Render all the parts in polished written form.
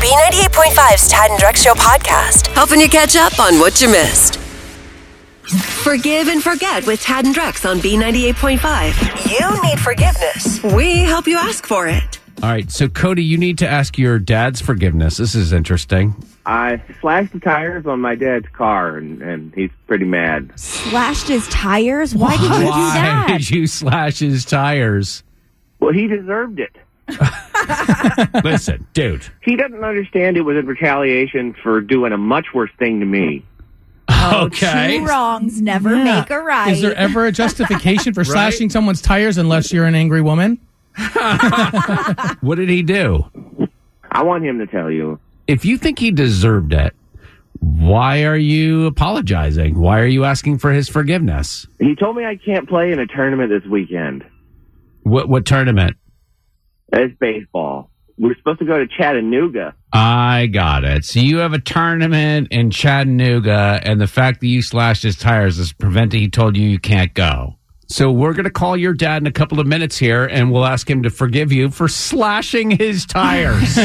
B98.5's Tad and Drex Show podcast, helping you catch up on what you missed. Forgive and forget with Tad and Drex on B98.5. You need forgiveness. We help you ask for it. All right, so Cody, you need to ask your dad's forgiveness. This is interesting. I slashed the tires on my dad's car, and he's pretty mad. Slashed his tires? Why did you do that? Why did you slash his tires? Well, he deserved it. Listen, dude. He doesn't understand it was in retaliation for doing a much worse thing to me. Okay. Two wrongs never make a right. Is there ever a justification for slashing someone's tires unless you're an angry woman? What did he do? I want him to tell you. If you think he deserved it, why are you apologizing? Why are you asking for his forgiveness? He told me I can't play in a tournament this weekend. What tournament? It's baseball. We're supposed to go to Chattanooga. I got it. So you have a tournament in Chattanooga, and the fact that you slashed his tires is preventing, he told you can't go. So we're going to call your dad in a couple of minutes here, and we'll ask him to forgive you for slashing his tires.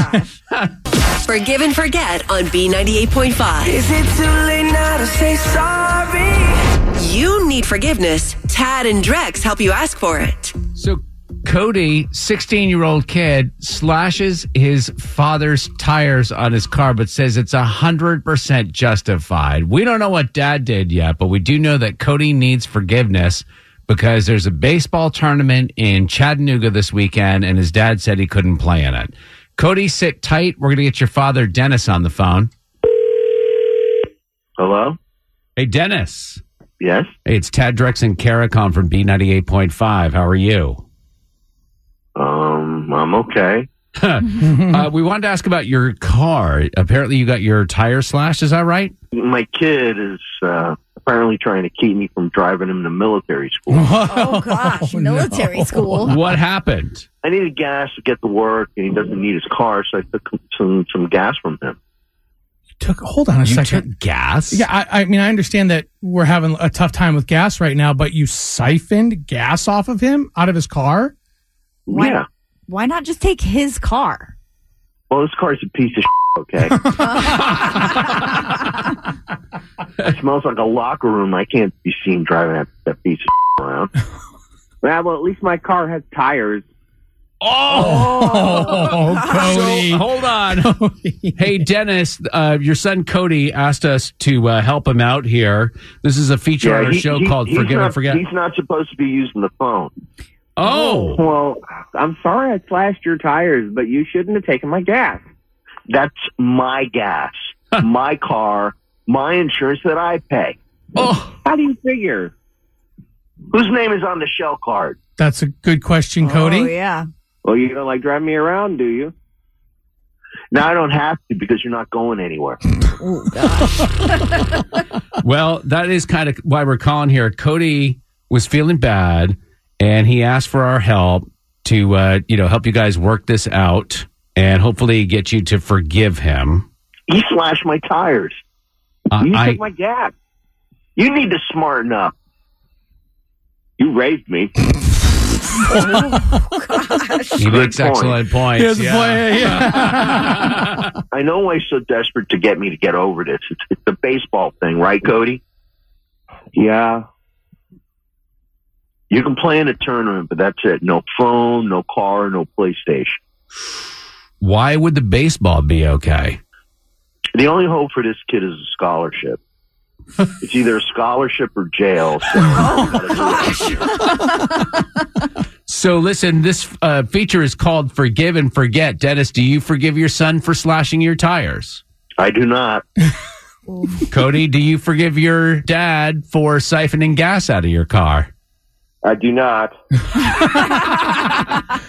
Forgive and forget on B98.5. Is it too late now to say sorry? You need forgiveness. Tad and Drex help you ask for it. So Cody, 16-year-old kid, slashes his father's tires on his car, but says it's 100% justified. We don't know what dad did yet, but we do know that Cody needs forgiveness because there's a baseball tournament in Chattanooga this weekend, and his dad said he couldn't play in it. Cody, sit tight. We're going to get your father, Dennis, on the phone. Hello? Hey, Dennis. Yes? Hey, it's Tad, Drex, and Caricom from B98.5. How are you? I'm okay. We wanted to ask about your car. Apparently you got your tire slashed, is that right? My kid is apparently trying to keep me from driving him to military school. Whoa. Oh, gosh, military school. What happened? I needed gas to get to work, and he doesn't need his car, so I took some gas from him. Hold on a second. You took gas? Yeah, I mean, I understand that we're having a tough time with gas right now, but you siphoned gas off of him, out of his car? Why not just take his car? Well, this car's a piece of shit, okay? It smells like a locker room. I can't be seen driving that piece of shit around. Well, at least my car has tires. Oh Cody. So, hold on. Cody. Hey, Dennis, your son Cody asked us to help him out here. This is a feature on our show called Forgive and Forget. He's not supposed to be using the phone. Oh. Well, I'm sorry I slashed your tires, but you shouldn't have taken my gas. That's my gas, my car, my insurance that I pay. Oh. How do you figure? Whose name is on the shell card? That's a good question, Cody. Oh, yeah. Well, you don't like driving me around, do you? No, I don't have to because you're not going anywhere. Oh, gosh. Well, that is kind of why we're calling here. Cody was feeling bad. And he asked for our help to, help you guys work this out and hopefully get you to forgive him. You slashed my tires. You took my gas. You need to smarten up. You raped me. Oh, gosh. He makes excellent points. Yeah. I know why he's so desperate to get me to get over this. It's the baseball thing, right, Cody? Yeah. You can play in a tournament, but that's it. No phone, no car, no PlayStation. Why would the baseball be okay? The only hope for this kid is a scholarship. It's either a scholarship or jail. So, So listen, this feature is called Forgive and Forget. Dennis, do you forgive your son for slashing your tires? I do not. Cody, do you forgive your dad for siphoning gas out of your car? I do not.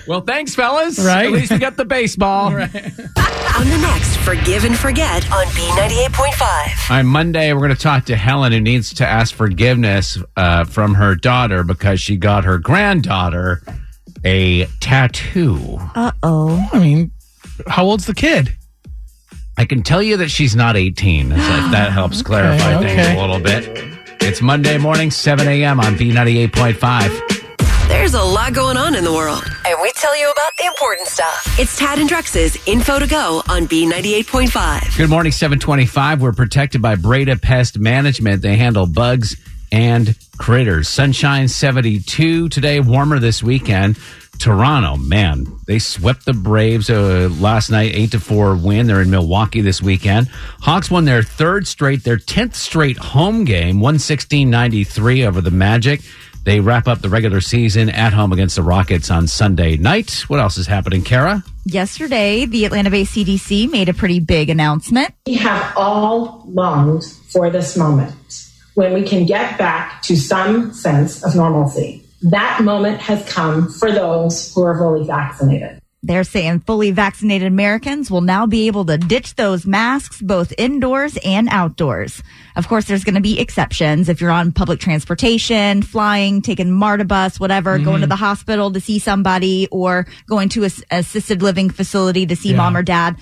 Well, thanks, fellas. Right? At least we got the baseball. Right. On the next Forgive and Forget on B98.5. On Monday, we're going to talk to Helen, who needs to ask forgiveness from her daughter because she got her granddaughter a tattoo. Uh-oh. I mean, how old's the kid? I can tell you that she's not 18. So that helps clarify things a little bit. It's Monday morning, 7 a.m. on B98.5. There's a lot going on in the world, and we tell you about about the important stuff. It's Tad and Drex's Info to Go on B98.5. Good morning, 725. We're protected by Breda Pest Management. They handle bugs and critters. Sunshine 72 today, warmer this weekend. Toronto, man, they swept the Braves last night, 8-4 win. They're in Milwaukee this weekend. Hawks won their third straight, their 10th straight home game, 116-93 over the Magic. They wrap up the regular season at home against the Rockets on Sunday night. What else is happening, Kara? Yesterday, the Atlanta Bay CDC made a pretty big announcement. We have all longed for this moment when we can get back to some sense of normalcy. That moment has come for those who are fully vaccinated. They're saying fully vaccinated Americans will now be able to ditch those masks both indoors and outdoors. Of course, there's going to be exceptions if you're on public transportation, flying, taking MARTA bus, whatever, going to the hospital to see somebody or going to an assisted living facility to see mom or dad.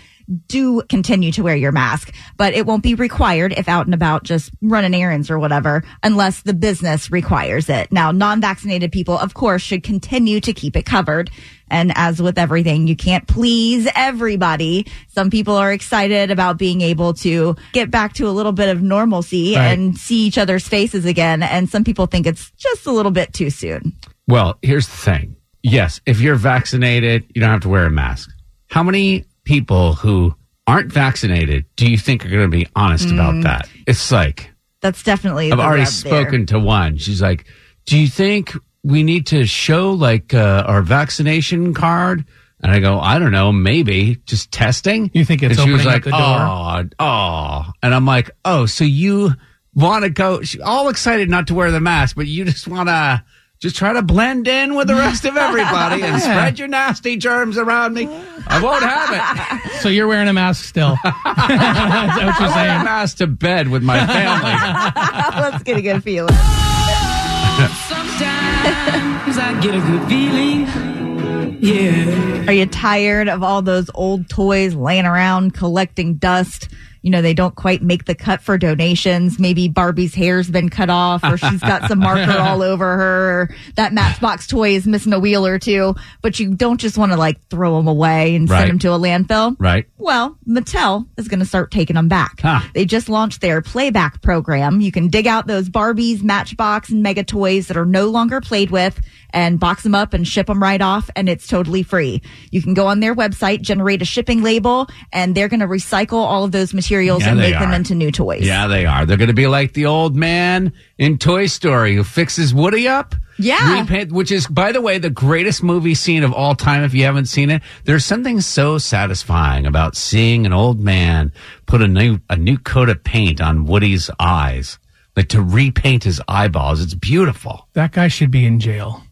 Do continue to wear your mask, but it won't be required if out and about just running errands or whatever, unless the business requires it. Now, non-vaccinated people, of course, should continue to keep it covered. And as with everything, you can't please everybody. Some people are excited about being able to get back to a little bit of normalcy and see each other's faces again. And some people think it's just a little bit too soon. Well, here's the thing. Yes, if you're vaccinated, you don't have to wear a mask. How many people who aren't vaccinated do you think are going to be honest about that? It's like, that's definitely, I've already spoken to one. She's like, do you think we need to show like our vaccination card? And I go, I don't know, maybe just testing. You think it's opening up the door? Oh, and I'm like, oh, so you want to go, she's all excited not to wear the mask, but you just want to just try to blend in with the rest of everybody and spread your nasty germs around me. I won't have it. So you're wearing a mask still. That's what you're saying. I wear a mask to bed with my family. Let's get a good feeling. Sometimes I get a good feeling. Yeah. Are you tired of all those old toys laying around collecting dust? You know, they don't quite make the cut for donations. Maybe Barbie's hair's been cut off or she's got some marker all over her. Or that Matchbox toy is missing a wheel or two. But you don't just want to like throw them away and send them to a landfill. Right. Well, Mattel is going to start taking them back. Huh. They just launched their playback program. You can dig out those Barbies, Matchbox, and Mega toys that are no longer played with and box them up and ship them right off. And it's totally free. You can go on their website, generate a shipping label, and they're going to recycle all of those materials and make them into new toys. Yeah, they are. They're going to be like the old man in Toy Story who fixes Woody up. Yeah. Repaint, which is, by the way, the greatest movie scene of all time if you haven't seen it. There's something so satisfying about seeing an old man put a new coat of paint on Woody's eyes, like to repaint his eyeballs. It's beautiful. That guy should be in jail.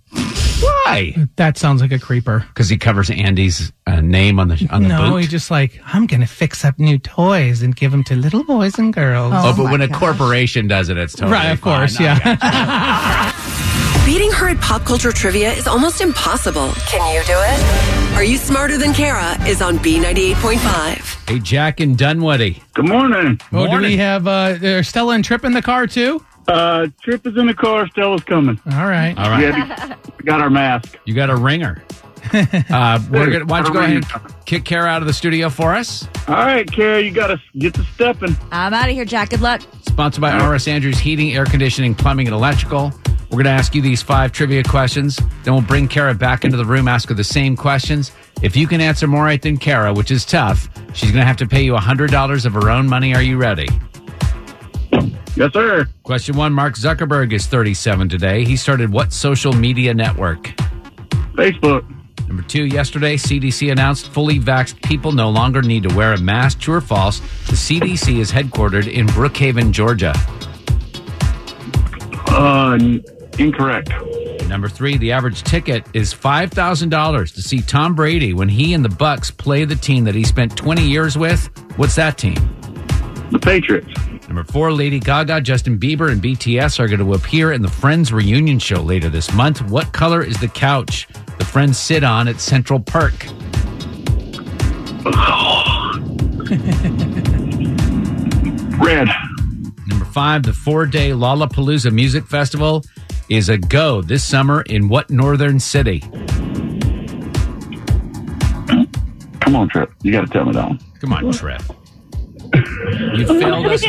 Why? That sounds like a creeper. Because he covers Andy's name on the boot. No, he's just like, I'm going to fix up new toys and give them to little boys and girls. Oh, but when a corporation does it, it's totally right, of fine. Course, yeah. Beating her at pop culture trivia is almost impossible. Can you do it? Are You Smarter Than Kara is on B98.5. Hey, Jack and Dunwoody. Good morning. Oh, do we have Stella and Tripp in the car, too? Trip is in the car. Stella's coming. All right. Yeah, got our mask. You got a ringer. Why don't you go ahead and kick Kara out of the studio for us? All right, Kara, you got to get to stepping. I'm out of here, Jack. Good luck. Sponsored by R.S. Andrews Heating, Air Conditioning, Plumbing, and Electrical. We're going to ask you these 5 trivia questions. Then we'll bring Kara back into the room, ask her the same questions. If you can answer more right than Kara, which is tough, she's going to have to pay you $100 of her own money. Are you ready? Yes, sir. Question 1, Mark Zuckerberg is 37 today. He started what social media network? Facebook. Number 2, yesterday, CDC announced fully vaxxed people no longer need to wear a mask. True or false? The CDC is headquartered in Brookhaven, Georgia. Incorrect. Number 3, the average ticket is $5,000 to see Tom Brady when he and the Bucks play the team that he spent 20 years with. What's that team? The Patriots. Number 4, Lady Gaga, Justin Bieber, and BTS are going to appear in the Friends reunion show later this month. What color is the couch the Friends sit on at Central Park? Red. Number 5, the 4-day Lollapalooza Music Festival is a go this summer in what northern city? Come on, Trip. You got to tell me that one. Come on, Trip. You failed us.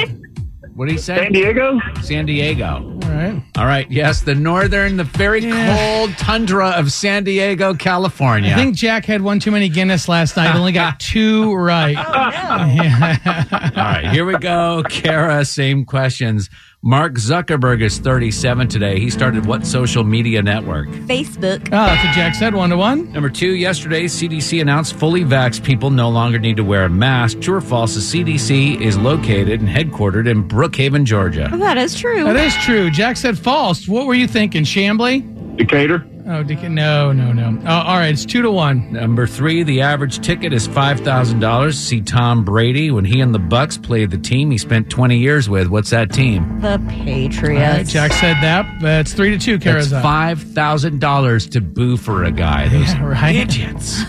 What did he say? San Diego? San Diego. All right. All right. Yes, the northern, the very cold tundra of San Diego, California. I think Jack had one too many Guinness last night. Only got two right. All right. Here we go. Kara, same questions. Mark Zuckerberg is 37 today. He started what social media network? Facebook. Oh, that's what Jack said, 1-1. Number 2, yesterday, CDC announced fully vaxxed people no longer need to wear a mask. True or false, the CDC is located and headquartered in Brookhaven, Georgia. Oh, that is true. That is true. Jack said false. What were you thinking, Chamblee? Decatur. Oh, no. All right, it's 2-1. Number 3, the average ticket is $5,000. See Tom Brady. When he and the Bucks played the team he spent 20 years with, what's that team? The Patriots. All right, Jack said that. That's 3-2, Kara's up. $5,000 to boo for a guy. Those idiots.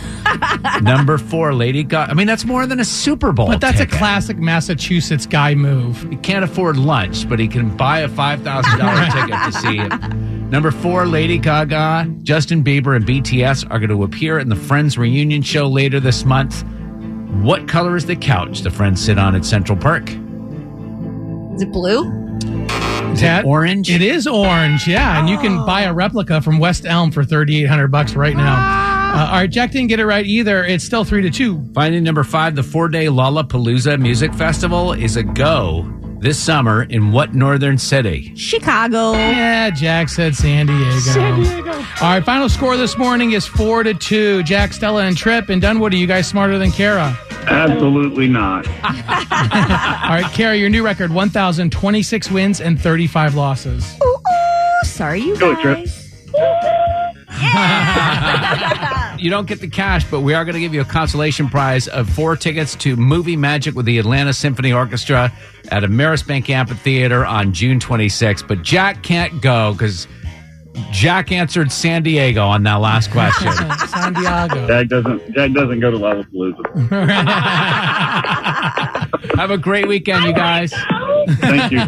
Number 4, Lady Gaga. I mean, that's more than a Super Bowl ticket. But that's a classic Massachusetts guy move. He can't afford lunch, but he can buy a $5,000 ticket to see it. Number 4, Lady Gaga, Justin Bieber, and BTS are going to appear in the Friends reunion show later this month. What color is the couch the Friends sit on at Central Park? Is it blue? Is it orange? It is orange, yeah. Oh. And you can buy a replica from West Elm for $3,800 right now. All right, Jack didn't get it right either. It's still 3-2. Finally, number 5, the 4-day Lollapalooza Music Festival is a go this summer in what northern city? Chicago. Yeah, Jack said San Diego. San Diego. All right, final score this morning is 4-2. Jack, Stella, and Tripp. And Dunwood, are you guys smarter than Kara? Absolutely not. All right, Kara, your new record, 1,026 wins and 35 losses. Ooh, sorry, you guys. Go ahead, Tripp. Yeah! You don't get the cash, but we are going to give you a consolation prize of 4 tickets to Movie Magic with the Atlanta Symphony Orchestra at Ameris Bank Amphitheater on June 26th. But Jack can't go because Jack answered San Diego on that last question. San Diego. Jack doesn't go to Lollapalooza. Have a great weekend, you guys. Thank you.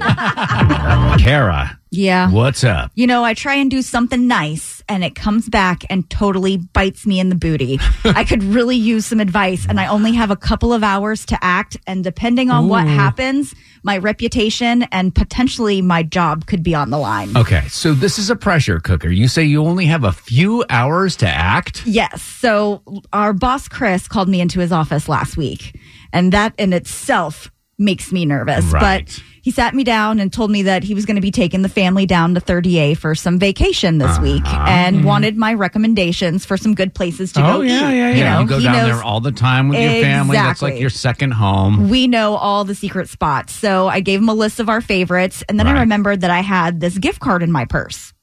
Kara. Yeah. What's up? You know, I try and do something nice, and it comes back and totally bites me in the booty. I could really use some advice, and I only have a couple of hours to act, and depending on what happens, my reputation and potentially my job could be on the line. Okay, so this is a pressure cooker. You say you only have a few hours to act? Yes. So our boss, Chris, called me into his office last week, and that in itself makes me nervous. Right. But he sat me down and told me that he was going to be taking the family down to 30A for some vacation this week and wanted my recommendations for some good places to go. Yeah. You go down there all the time with your family. That's like your second home. We know all the secret spots. So I gave him a list of our favorites, and then I remembered that I had this gift card in my purse.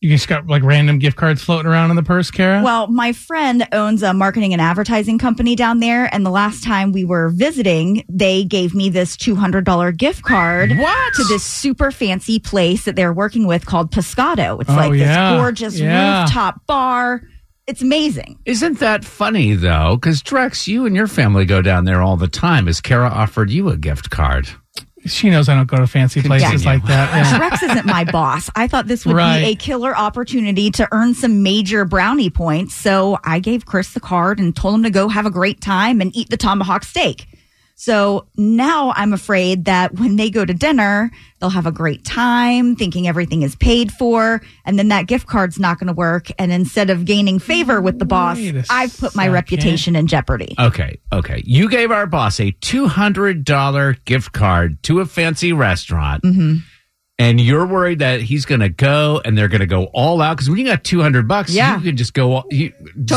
You just got like random gift cards floating around in the purse, Kara? Well, my friend owns a marketing and advertising company down there. And the last time we were visiting, they gave me this $200 gift card to this super fancy place that they're working with called Pescado. It's this gorgeous rooftop bar. It's amazing. Isn't that funny, though? Because, Drex, you and your family go down there all the time. Has Kara offered you a gift card? She knows I don't go to fancy places like that. Yeah. Rex isn't my boss. I thought this would be a killer opportunity to earn some major brownie points. So I gave Chris the card and told him to go have a great time and eat the tomahawk steak. So now I'm afraid that when they go to dinner, they'll have a great time thinking everything is paid for. And then that gift card's not going to work. And instead of gaining favor with the boss, I've put my reputation in jeopardy. Okay. You gave our boss a $200 gift card to a fancy restaurant. Mm-hmm. And you're worried that he's going to go and they're going to go all out. Because when you got $200, you can just go all totally.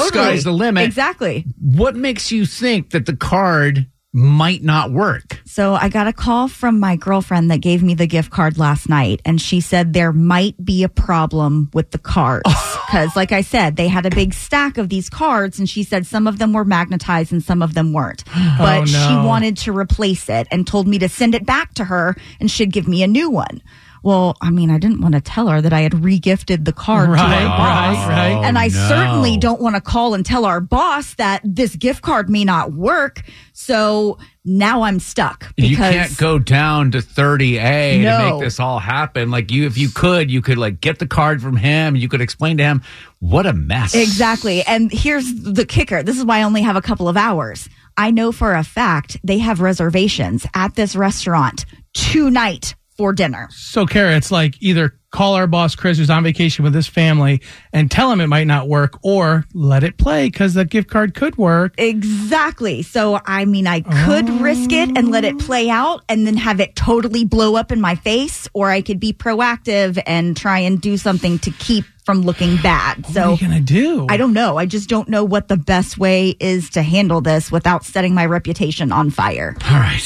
Sky's the limit. Exactly. What makes you think that the card might not work? So I got a call from my girlfriend that gave me the gift card last night, and she said there might be a problem with the cards because like I said, they had a big stack of these cards, and she said some of them were magnetized and some of them weren't, but she wanted to replace it and told me to send it back to her and she'd give me a new one. well, I mean, I didn't want to tell her that I had regifted the card to our boss. Right. And I certainly don't want to call and tell our boss that this gift card may not work. So now I'm stuck. You can't go down to 30A to make this all happen. Like if you could like get the card from him. You could explain to him what a mess. Exactly. And here's the kicker. This is why I only have a couple of hours. I know for a fact they have reservations at this restaurant tonight for dinner. So, Kara, it's like either call our boss, Chris, who's on vacation with his family, and tell him it might not work, or let it play because the gift card could work. Exactly. So, I mean, I could risk it and let it play out and then have it totally blow up in my face, or I could be proactive and try and do something to keep from looking bad. So, what are you going to do? I don't know. I just don't know what the best way is to handle this without setting my reputation on fire. All right.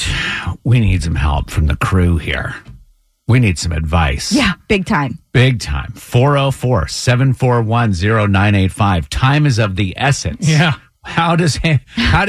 We need some help from the crew here. We need some advice. Yeah, big time. Big time. 404-741-0985. Time is of the essence. Yeah. How do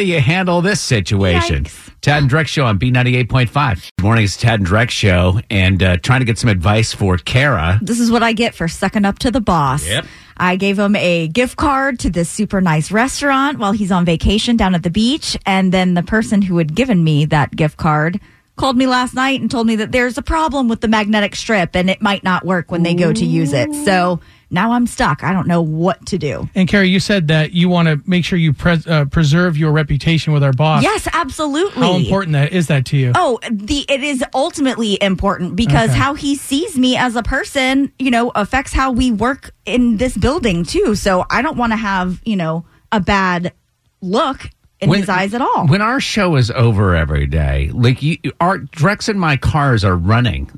you handle this situation? Yikes. Tad and Drex Show on B98.5. Good morning, it's Tad and Drex Show, and trying to get some advice for Kara. This is what I get for sucking up to the boss. Yep. I gave him a gift card to this super nice restaurant while he's on vacation down at the beach, and then the person who had given me that gift card called me last night and told me that there's a problem with the magnetic strip and it might not work when they go to use it. So now I'm stuck. I don't know what to do. And Kara, you said that you want to make sure you preserve your reputation with our boss. Yes, absolutely. How important is that to you? Oh, it is ultimately important because how he sees me as a person, affects how we work in this building too. So I don't want to have, a bad look in his eyes at all. When our show is over every day, like Drex and my cars are running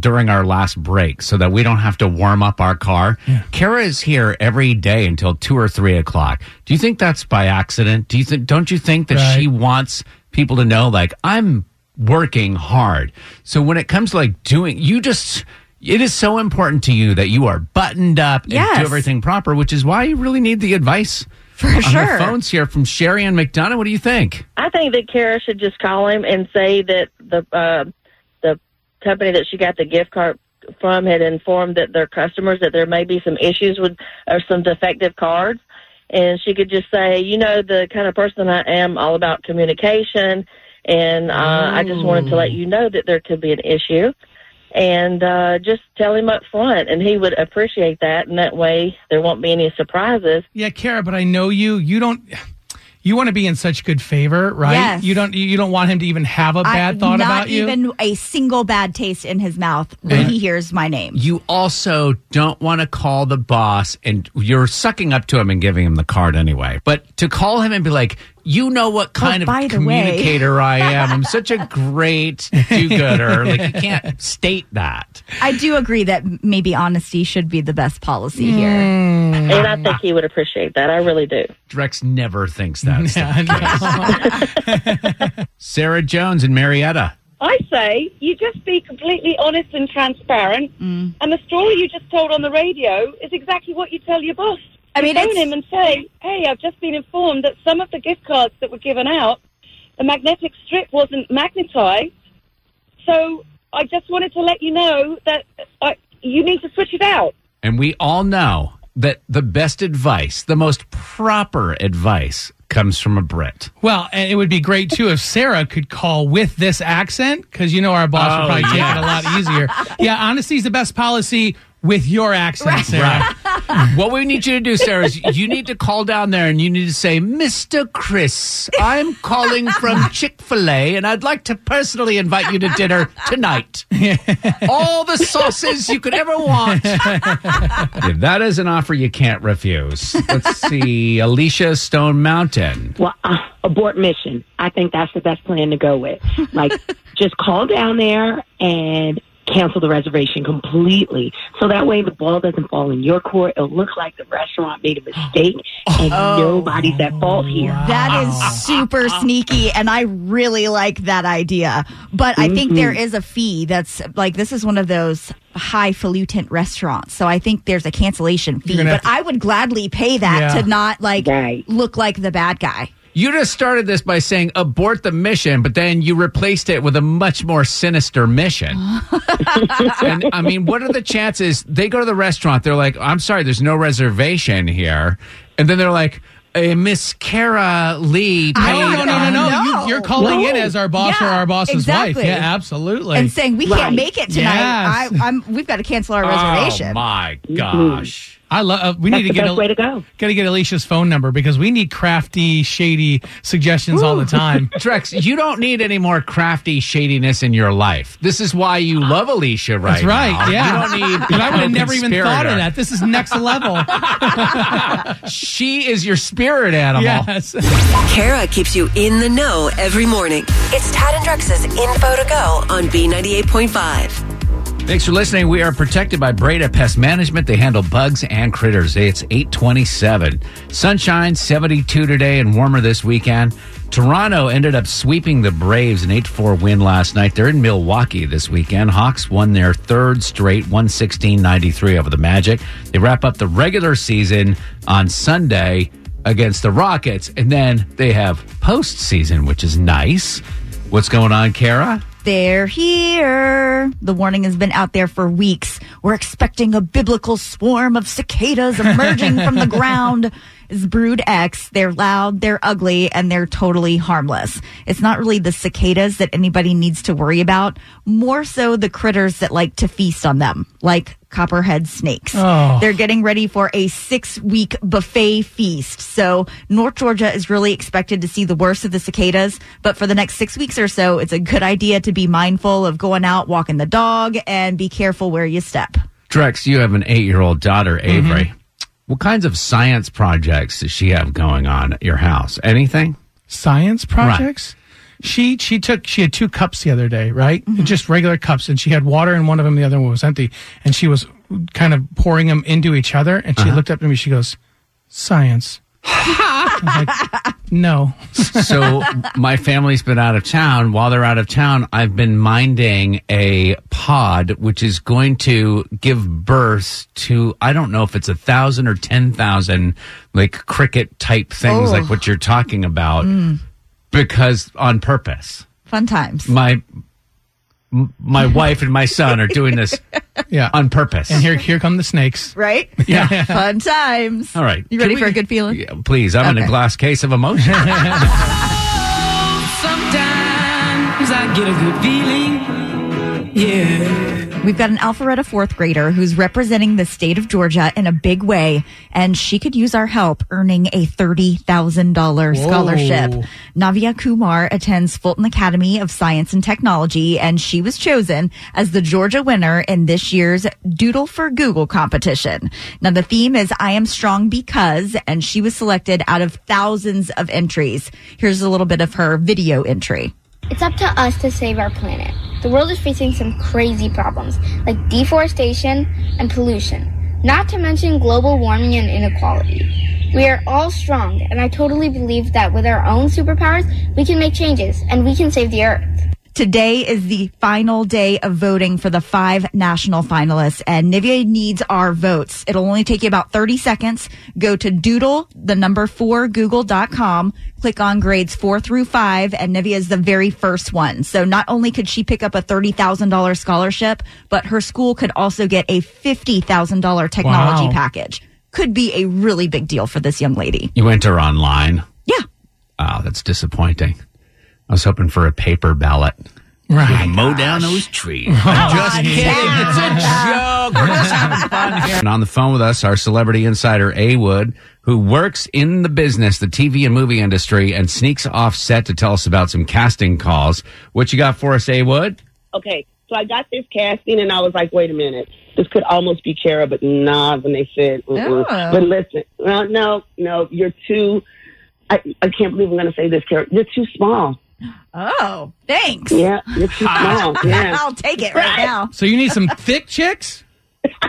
during our last break so that we don't have to warm up our car. Yeah. Kara is here every day until 2 or 3 o'clock. Do you think that's by accident? Don't you think that she wants people to know, like, I'm working hard? So when it comes to it is so important to you that you are buttoned up and do everything proper, which is why you really need the advice. For sure. On the phone's here from Sherry and McDonough. What do you think? I think that Kara should just call him and say that the company that she got the gift card from had informed that their customers that there may be some issues with or some defective cards. And she could just say, the kind of person I am, all about communication. And I just wanted to let you know that there could be an issue. And just tell him up front, and he would appreciate that, and that way there won't be any surprises. Yeah, Kara, but I know you. You want to be in such good favor, right? Yes. You don't want him to even have a bad thought about you. Not even a single bad taste in his mouth when he hears my name. You also don't want to call the boss, and you're sucking up to him and giving him the card anyway. But to call him and be like, what kind of communicator I am. I'm such a great do-gooder. You can't state that. I do agree that maybe honesty should be the best policy here. And I think he would appreciate that. I really do. Drex never thinks that's the case. Sarah Jones in Marietta. I say you just be completely honest and transparent. And the story you just told on the radio is exactly what you tell your boss. I mean, phone him and say, hey, I've just been informed that some of the gift cards that were given out, the magnetic strip wasn't magnetized. So I just wanted to let you know that you need to switch it out. And we all know that the best advice, the most proper advice, comes from a Brit. Well, and it would be great, too, if Sarah could call with this accent, because our boss would probably take it a lot easier. Yeah, honesty is the best policy. With your accent, Sarah. Right. What we need you to do, Sarah, is you need to call down there and you need to say, Mr. Chris, I'm calling from Chick-fil-A and I'd like to personally invite you to dinner tonight. All the sauces you could ever want. If that is an offer you can't refuse. Let's see, Alicia Stone Mountain. Well, abort mission. I think that's the best plan to go with. Just call down there and cancel the reservation completely. So that way the ball doesn't fall in your court. It'll look like the restaurant made a mistake and nobody's at fault here. That is super sneaky, and I really like that idea. But I think there is a fee that's this is one of those highfalutin restaurants. So I think there's a cancellation fee. But I would gladly pay that to not look like the bad guy. You just started this by saying abort the mission, but then you replaced it with a much more sinister mission. And I mean, what are the chances they go to the restaurant? They're like, I'm sorry, there's no reservation here. And then they're like, Miss Kara Lee. No. You're calling in as our boss or our boss's wife. Yeah, absolutely. And saying, we can't make it tonight. Yes. We've got to cancel our reservation. Oh, my gosh. I love. We need to get Alicia's phone number because we need crafty, shady suggestions all the time. Drex, you don't need any more crafty shadiness in your life. This is why you love Alicia, right? That's right. Now. Yeah, you don't need. But I would have never even thought of that. This is next level. She is your spirit animal. Yes. Kara keeps you in the know every morning. It's Tad and Drex's Info to Go on B98.5. Thanks for listening. We are protected by Breda Pest Management. They handle bugs and critters. It's 8:27. Sunshine, 72 today and warmer this weekend. Toronto ended up sweeping the Braves in 8-4 win last night. They're in Milwaukee this weekend. Hawks won their third straight 116-93 over the Magic. They wrap up the regular season on Sunday against the Rockets. And then they have postseason, which is nice. What's going on, Kara? They're here. The warning has been out there for weeks. We're expecting a biblical swarm of cicadas emerging from the ground. It's Brood X. They're loud, they're ugly, and they're totally harmless. It's not really the cicadas that anybody needs to worry about, more so the critters that like to feast on them, like copperhead snakes. Oh. They're getting ready for a 6-week buffet feast. So North Georgia is really expected to see the worst of the cicadas. But for the next 6 weeks or so, it's a good idea to be mindful of going out, walking the dog, and be careful where you step. Drex, you have an 8-year-old daughter, Avery. Mm-hmm. What kinds of science projects does she have going on at your house? Anything? Science projects? Right. She had 2 cups the other day, right? Mm-hmm. Just regular cups, and she had water in one of them, the other one was empty, and she was kind of pouring them into each other, and she looked up at me, she goes, "Science." I was like, no. So my family's been out of town. While they're out of town, I've been minding a pod, which is going to give birth to, I don't know if it's 1,000 or 10,000, like cricket type things, like what you're talking about. Mm. Because on purpose. Fun times. My wife and my son are doing this on purpose. And here come the snakes. Right? Yeah. Fun times. All right. You ready for a good feeling? Yeah, please. I'm in a glass case of emotion. Sometimes I get a good feeling. Yeah. We've got an Alpharetta 4th grader who's representing the state of Georgia in a big way, and she could use our help earning a $30,000 scholarship. Whoa. Navya Kumar attends Fulton Academy of Science and Technology, and she was chosen as the Georgia winner in this year's Doodle for Google competition. Now, the theme is I am strong because, and she was selected out of thousands of entries. Here's a little bit of her video entry. It's up to us to save our planet. The world is facing some crazy problems like deforestation and pollution, not to mention global warming and inequality. We are all strong, and I totally believe that with our own superpowers, we can make changes and we can save the earth. Today is the final day of voting for the 5 national finalists, and Nivea needs our votes. It'll only take you about 30 seconds. Go to doodle, the number 4, google.com. Click on grades 4 through 5, and Nivea is the very first one. So not only could she pick up a $30,000 scholarship, but her school could also get a $50,000 technology package. Could be a really big deal for this young lady. You enter online? Yeah. Wow, that's disappointing. I was hoping for a paper ballot. Right. Mow down those trees. Oh, just kidding. It's a joke. We're just having fun here. And on the phone with us, our celebrity insider, A Wood, who works in the business, the TV and movie industry, and sneaks off set to tell us about some casting calls. What you got for us, A Wood? Okay. So I got this casting, and I was like, wait a minute. This could almost be Kara, but nah, when they said, But listen, no, you're too, I can't believe I'm going to say this, Kara. You're too small. Oh, thanks. Yeah, it's small. Yeah. I'll take it right now. So you need some thick chicks?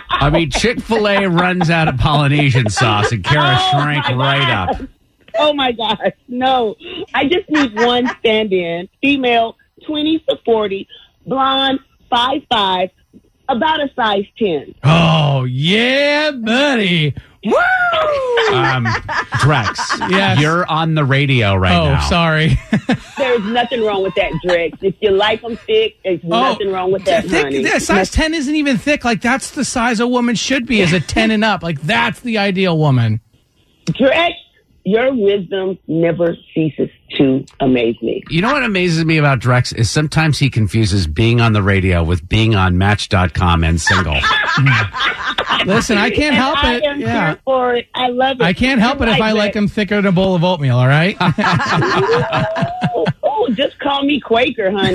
I mean, Chick-fil-A runs out of Polynesian sauce, and Kara shrank right up. Oh, my gosh. No. I just need one stand-in, female, 20 to 40, blonde, 5'5", about a size 10. Oh, yeah, buddy. Woo! Drex, yes. You're on the radio right now. Oh, sorry. There's nothing wrong with that, Drex. If you like them thick, there's nothing wrong with that, honey. Size 10 isn't even thick. Like, that's the size a woman should be, is a 10 and up. Like, that's the ideal woman. Drex, your wisdom never ceases to amaze me. You know what amazes me about Drex is sometimes he confuses being on the radio with being on Match.com and single. Listen, I can't help it. I am here for it. I love it. I can't help it if I like him thicker than a bowl of oatmeal, all right? Oh, just call me Quaker, honey.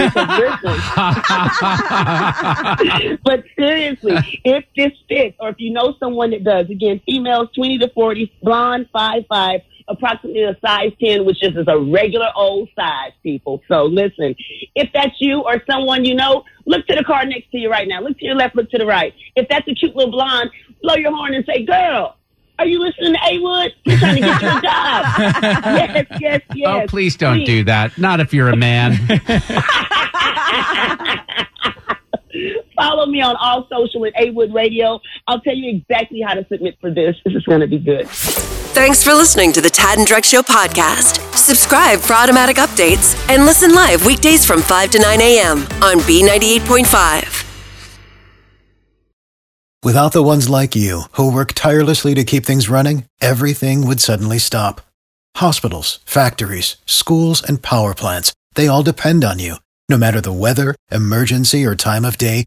But seriously, if this fits, or if you know someone that does, again, females 20 to 40, blonde, 5'5", approximately a size 10, which is a regular old size, people. So listen, if that's you or someone you know, look to the car next to you right now. Look to your left, look to the right. If that's a cute little blonde, blow your horn and say, girl, are you listening to A Wood? We're trying to get you a job. Yes, yes, yes. Oh, please don't do that. Not if you're a man. Follow me on all social at A Wood Radio. I'll tell you exactly how to submit for this. This is going to be good. Thanks for listening to the Tad and Drex Show podcast. Subscribe for automatic updates and listen live weekdays from 5 to 9 a.m. on B98.5. Without the ones like you who work tirelessly to keep things running, everything would suddenly stop. Hospitals, factories, schools, and power plants, they all depend on you. No matter the weather, emergency, or time of day,